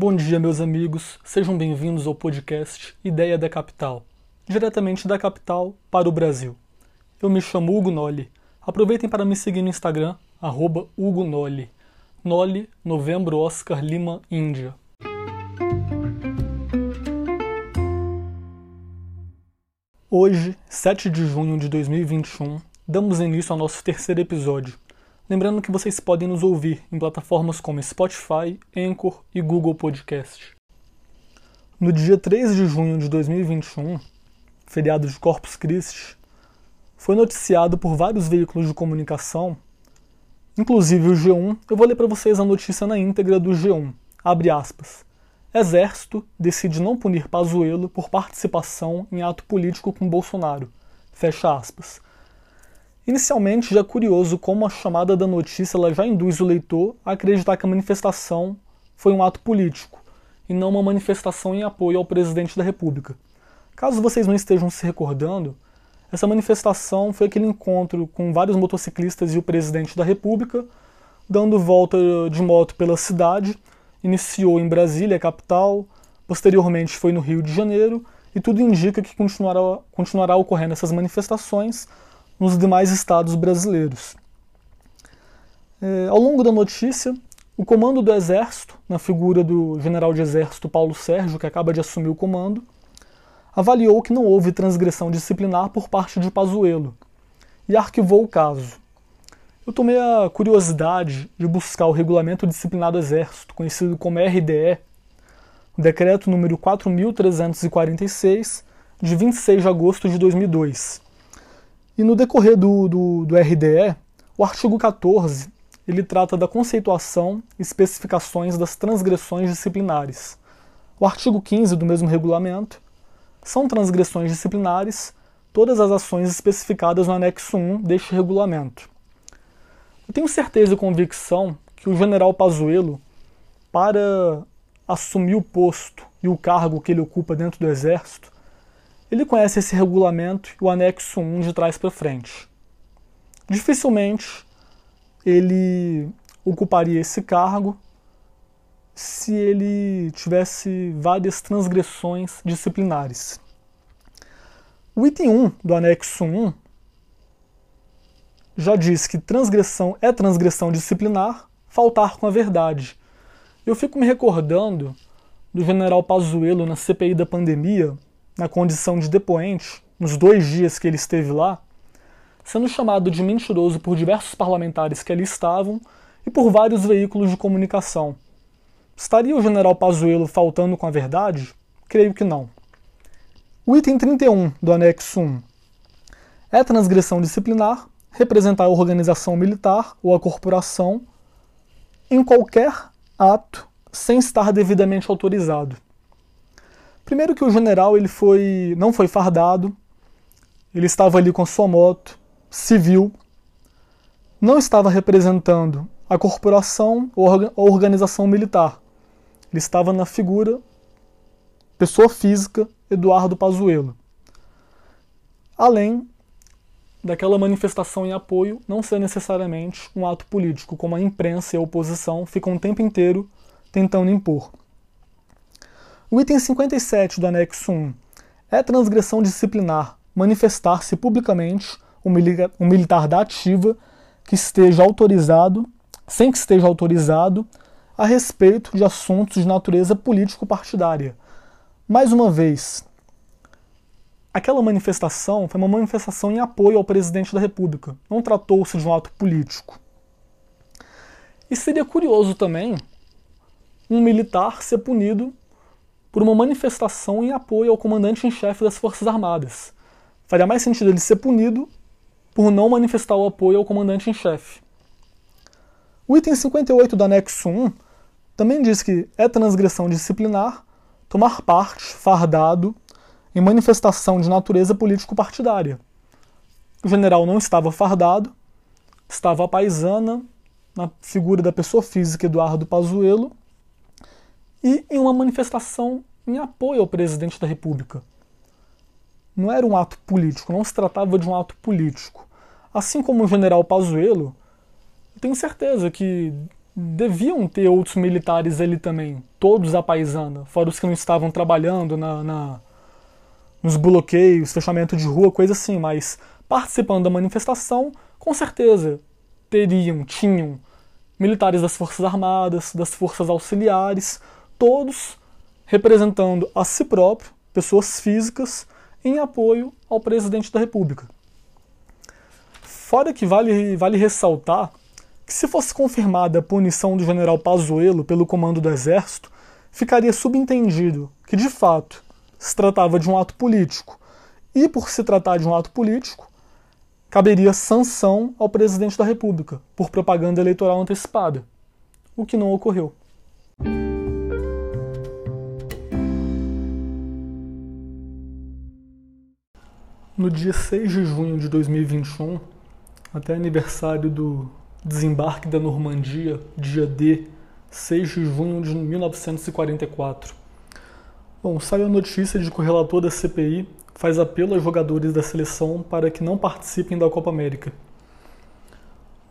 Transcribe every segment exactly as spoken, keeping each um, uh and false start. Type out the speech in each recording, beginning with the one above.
Bom dia, meus amigos. Sejam bem-vindos ao podcast Ideia da Capital, diretamente da capital para o Brasil. Eu me chamo Hugo Nolli. Aproveitem para me seguir no Instagram, arroba Hugo Nolli. Nolli, novembro, Oscar, Lima, Índia. Hoje, sete de junho de dois mil e vinte e um, damos início ao nosso terceiro episódio. Lembrando que vocês podem nos ouvir em plataformas como Spotify, Anchor e Google Podcast. No dia três de junho de dois mil e vinte e um, feriado de Corpus Christi, foi noticiado por vários veículos de comunicação, inclusive o G um. Eu vou ler para vocês a notícia na íntegra do G um. Abre aspas. Exército decide não punir Pazuello por participação em ato político com Bolsonaro. Fecha aspas. Inicialmente, já é curioso como a chamada da notícia ela já induz o leitor a acreditar que a manifestação foi um ato político, e não uma manifestação em apoio ao presidente da República. Caso vocês não estejam se recordando, essa manifestação foi aquele encontro com vários motociclistas e o presidente da República, dando volta de moto pela cidade, iniciou em Brasília, capital, posteriormente foi no Rio de Janeiro, e tudo indica que continuará, continuará ocorrendo essas manifestações nos demais estados brasileiros. É, ao longo da notícia, o comando do Exército, na figura do general de Exército Paulo Sérgio, que acaba de assumir o comando, avaliou que não houve transgressão disciplinar por parte de Pazuello e arquivou o caso. Eu tomei a curiosidade de buscar o Regulamento Disciplinar do Exército, conhecido como R D E, o decreto número quatro mil trezentos e quarenta e seis, de vinte e seis de agosto de dois mil e dois. E no decorrer do, do, do R D E, o artigo quatorze, ele trata da conceituação e especificações das transgressões disciplinares. O artigo quinze do mesmo regulamento são transgressões disciplinares todas as ações especificadas no anexo um deste regulamento. Eu tenho certeza e convicção que o general Pazuello, para assumir o posto e o cargo que ele ocupa dentro do Exército, ele conhece esse regulamento e o anexo um de trás para frente. Dificilmente ele ocuparia esse cargo se ele tivesse várias transgressões disciplinares. O item um do anexo um já diz que transgressão é transgressão disciplinar, faltar com a verdade. Eu fico me recordando do general Pazuello na C P I da pandemia, na condição de depoente, nos dois dias que ele esteve lá, sendo chamado de mentiroso por diversos parlamentares que ali estavam e por vários veículos de comunicação. Estaria o general Pazuello faltando com a verdade? Creio que não. O item trinta e um do anexo um é transgressão disciplinar representar a organização militar ou a corporação em qualquer ato sem estar devidamente autorizado. Primeiro que o general ele foi, não foi fardado, ele estava ali com sua moto, civil, não estava representando a corporação ou a organização militar. Ele estava na figura, pessoa física, Eduardo Pazuello. Além daquela manifestação em apoio não ser necessariamente um ato político, como a imprensa e a oposição ficam o tempo inteiro tentando impor. O item cinquenta e sete do anexo um é transgressão disciplinar manifestar-se publicamente um, milita- um militar da ativa que esteja autorizado, sem que esteja autorizado, a respeito de assuntos de natureza político-partidária. Mais uma vez, aquela manifestação foi uma manifestação em apoio ao presidente da República, não tratou-se de um ato político. E seria curioso também um militar ser punido por uma manifestação em apoio ao comandante em chefe das Forças Armadas. Faria mais sentido ele ser punido por não manifestar o apoio ao comandante em chefe. O item cinquenta e oito do anexo um também diz que é transgressão disciplinar tomar parte, fardado, em manifestação de natureza político-partidária. O general não estava fardado, estava a paisana, na figura da pessoa física Eduardo Pazuello, e em uma manifestação em apoio ao presidente da República. Não era um ato político, não se tratava de um ato político. Assim como o general Pazuello, eu tenho certeza que deviam ter outros militares ali também, todos à paisana, fora os que não estavam trabalhando na, na, nos bloqueios, fechamento de rua, coisa assim, mas participando da manifestação, com certeza teriam, tinham militares das Forças Armadas, das Forças Auxiliares, todos representando a si próprio, pessoas físicas, em apoio ao presidente da República. Fora que vale, vale ressaltar que se fosse confirmada a punição do general Pazuello pelo comando do Exército, ficaria subentendido que, de fato, se tratava de um ato político. E, por se tratar de um ato político, caberia sanção ao presidente da República por propaganda eleitoral antecipada, o que não ocorreu. No dia seis de junho de dois mil e vinte e um, até aniversário do desembarque da Normandia, dia D, seis de junho de mil novecentos e quarenta e quatro. Bom, saiu a notícia de que o relator da C P I faz apelo a jogadores da seleção para que não participem da Copa América.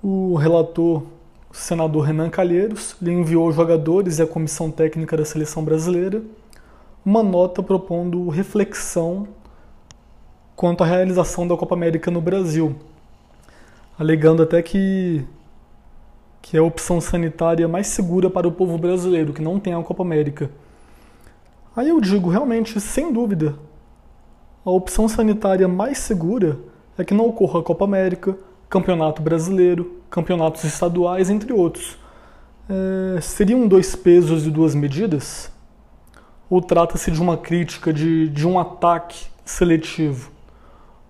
O relator, o senador Renan Calheiros, lhe enviou aos jogadores e à comissão técnica da seleção brasileira uma nota propondo reflexão quanto à realização da Copa América no Brasil, alegando até que, que é a opção sanitária mais segura para o povo brasileiro, que não tem a Copa América. Aí eu digo, realmente, sem dúvida, a opção sanitária mais segura é que não ocorra a Copa América, Campeonato Brasileiro, campeonatos estaduais, entre outros. É, seriam dois pesos e duas medidas? Ou trata-se de uma crítica, de, de um ataque seletivo?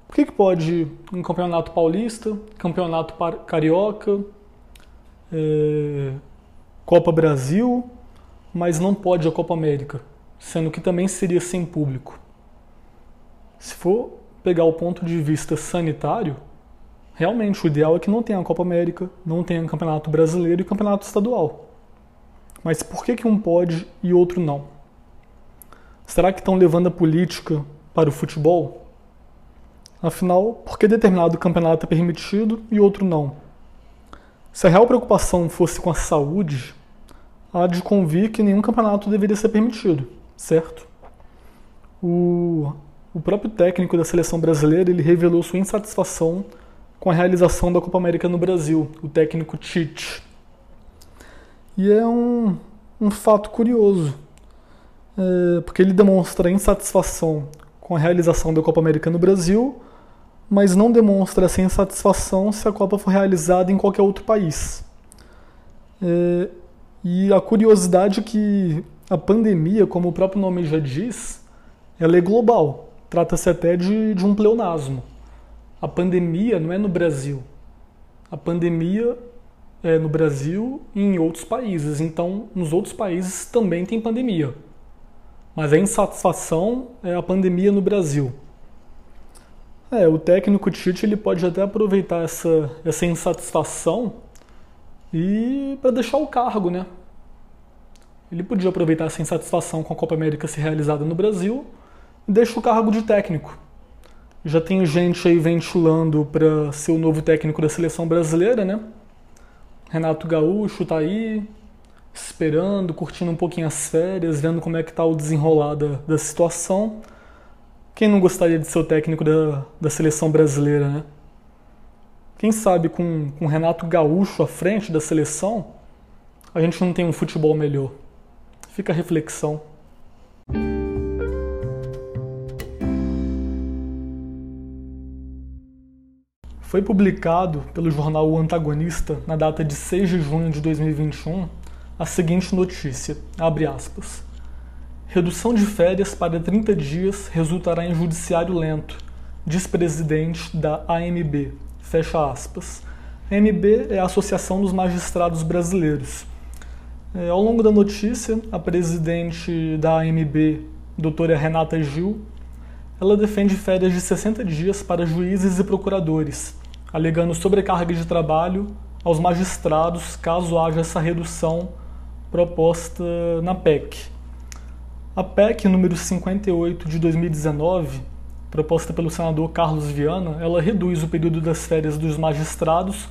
O que, que pode um campeonato paulista, campeonato carioca, é, Copa Brasil, mas não pode a Copa América, sendo que também seria sem público. Se for pegar o ponto de vista sanitário, realmente o ideal é que não tenha a Copa América, não tenha o Campeonato Brasileiro e Campeonato Estadual. Mas por que, que um pode e outro não? Será que estão levando a política para o futebol? Afinal, por que determinado campeonato é permitido e outro não? Se a real preocupação fosse com a saúde, há de convir que nenhum campeonato deveria ser permitido, certo? O, o próprio técnico da seleção brasileira ele revelou sua insatisfação com a realização da Copa América no Brasil, o técnico Tite. E é um, um fato curioso, é, porque ele demonstra insatisfação com a realização da Copa América no Brasil, mas não demonstra essa insatisfação se a Copa for realizada em qualquer outro país. É, e a curiosidade é que a pandemia, como o próprio nome já diz, ela é global. Trata-se até de, de um pleonasmo. A pandemia não é no Brasil. A pandemia é no Brasil e em outros países. Então, nos outros países também tem pandemia. Mas a insatisfação é a pandemia no Brasil. É, o técnico Tite ele pode até aproveitar essa, essa insatisfação e para deixar o cargo, né? Ele podia aproveitar essa insatisfação com a Copa América ser realizada no Brasil e deixa o cargo de técnico. Já tem gente aí ventilando para ser o novo técnico da seleção brasileira, né? Renato Gaúcho tá aí, esperando, curtindo um pouquinho as férias, vendo como é que está o desenrolar da, da situação. Quem não gostaria de ser o técnico da, da seleção brasileira, né? Quem sabe com, com Renato Gaúcho à frente da seleção, a gente não tem um futebol melhor. Fica a reflexão. Foi publicado pelo jornal O Antagonista, na data de seis de junho de dois mil e vinte e um, a seguinte notícia, abre aspas. Redução de férias para trinta dias resultará em judiciário lento, diz presidente da A M B, fecha aspas. A AMB é a Associação dos Magistrados Brasileiros. É, ao longo da notícia, a presidente da A M B, doutora Renata Gil, ela defende férias de sessenta dias para juízes e procuradores, alegando sobrecarga de trabalho aos magistrados caso haja essa redução proposta na P E C. A P E C número cinquenta e oito de dois mil e dezenove, proposta pelo senador Carlos Viana, ela reduz o período das férias dos magistrados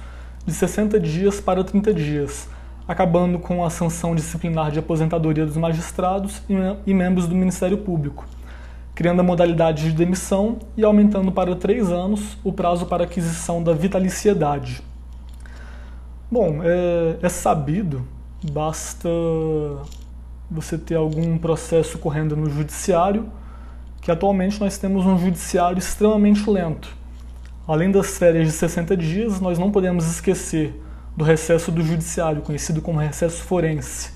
de sessenta dias para trinta dias, acabando com a sanção disciplinar de aposentadoria dos magistrados e membros do Ministério Público, criando a modalidade de demissão e aumentando para três anos o prazo para aquisição da vitaliciedade. Bom, é, é sabido, basta você ter algum processo correndo no judiciário, que atualmente nós temos um judiciário extremamente lento. Além das férias de sessenta dias, nós não podemos esquecer do recesso do judiciário, conhecido como recesso forense,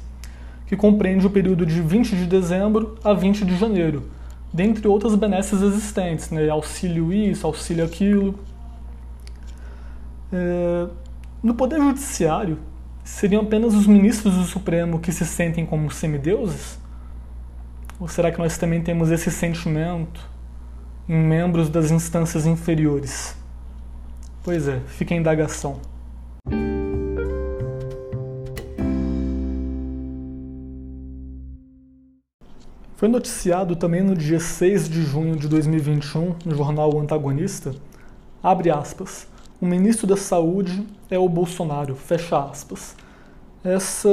que compreende o período de vinte de dezembro a vinte de janeiro, dentre outras benesses existentes, né? Auxílio isso, auxílio aquilo. É... No Poder Judiciário, seriam apenas os ministros do Supremo que se sentem como semideuses? Ou será que nós também temos esse sentimento em membros das instâncias inferiores? Pois é, fica a indagação. Foi noticiado também no dia seis de junho de dois mil e vinte e um, no jornal O Antagonista, abre aspas, o ministro da Saúde é o Bolsonaro, fecha aspas. Essa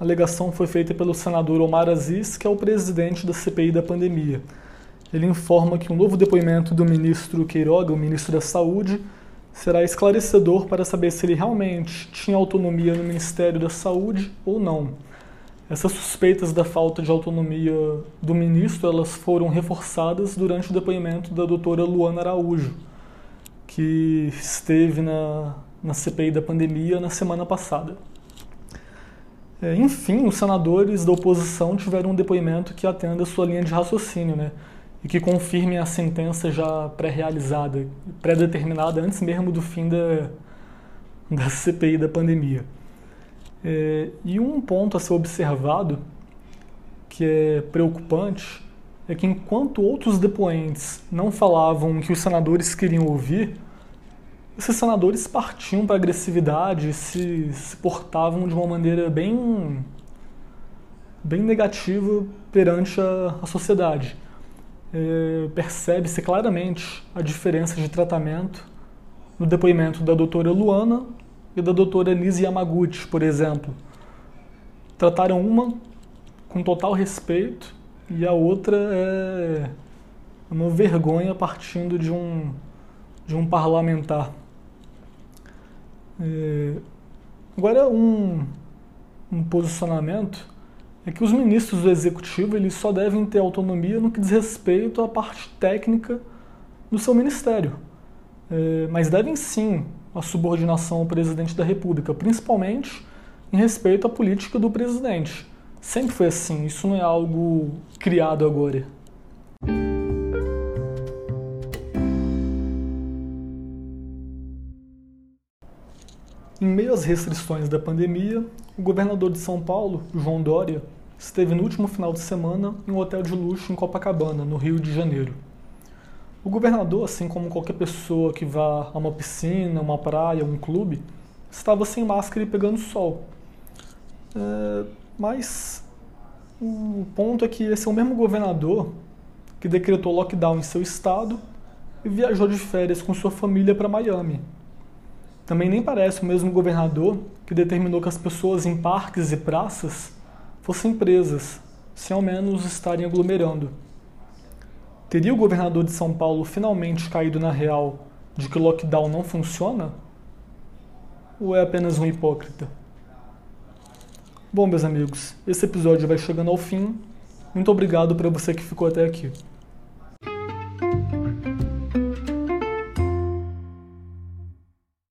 alegação foi feita pelo senador Omar Aziz, que é o presidente da C P I da pandemia. Ele informa que um novo depoimento do ministro Queiroga, o ministro da Saúde, será esclarecedor para saber se ele realmente tinha autonomia no Ministério da Saúde ou não. Essas suspeitas da falta de autonomia do ministro, elas foram reforçadas durante o depoimento da doutora Luana Araújo, que esteve na, na C P I da pandemia na semana passada. É, enfim, os senadores da oposição tiveram um depoimento que atenda a sua linha de raciocínio, né, e que confirme a sentença já pré-realizada, pré-determinada antes mesmo do fim da, da C P I da pandemia. É, e um ponto a ser observado, que é preocupante, é que enquanto outros depoentes não falavam o que os senadores queriam ouvir, esses senadores partiam para agressividade, se, se portavam de uma maneira bem, bem negativa perante a, a sociedade. É, percebe-se claramente a diferença de tratamento no depoimento da doutora Luana e da doutora Nise Yamaguchi, por exemplo. Trataram uma com total respeito e a outra é uma vergonha partindo de um, de um parlamentar. É, agora, um, um posicionamento é que os ministros do Executivo eles só devem ter autonomia no que diz respeito à parte técnica do seu ministério. É, mas devem sim a subordinação ao presidente da República, principalmente em respeito à política do presidente. Sempre foi assim, isso não é algo criado agora. Em meio às restrições da pandemia, o governador de São Paulo, João Dória, esteve no último final de semana em um hotel de luxo em Copacabana, no Rio de Janeiro. O governador, assim como qualquer pessoa que vá a uma piscina, uma praia, um clube, estava sem máscara e pegando sol. É, mas o ponto é que esse é o mesmo governador que decretou lockdown em seu estado e viajou de férias com sua família para Miami. Também nem parece o mesmo governador que determinou que as pessoas em parques e praças fossem presas, sem ao menos estarem aglomerando. Teria o governador de São Paulo finalmente caído na real de que o lockdown não funciona? Ou é apenas um hipócrita? Bom, meus amigos, esse episódio vai chegando ao fim. Muito obrigado para você que ficou até aqui.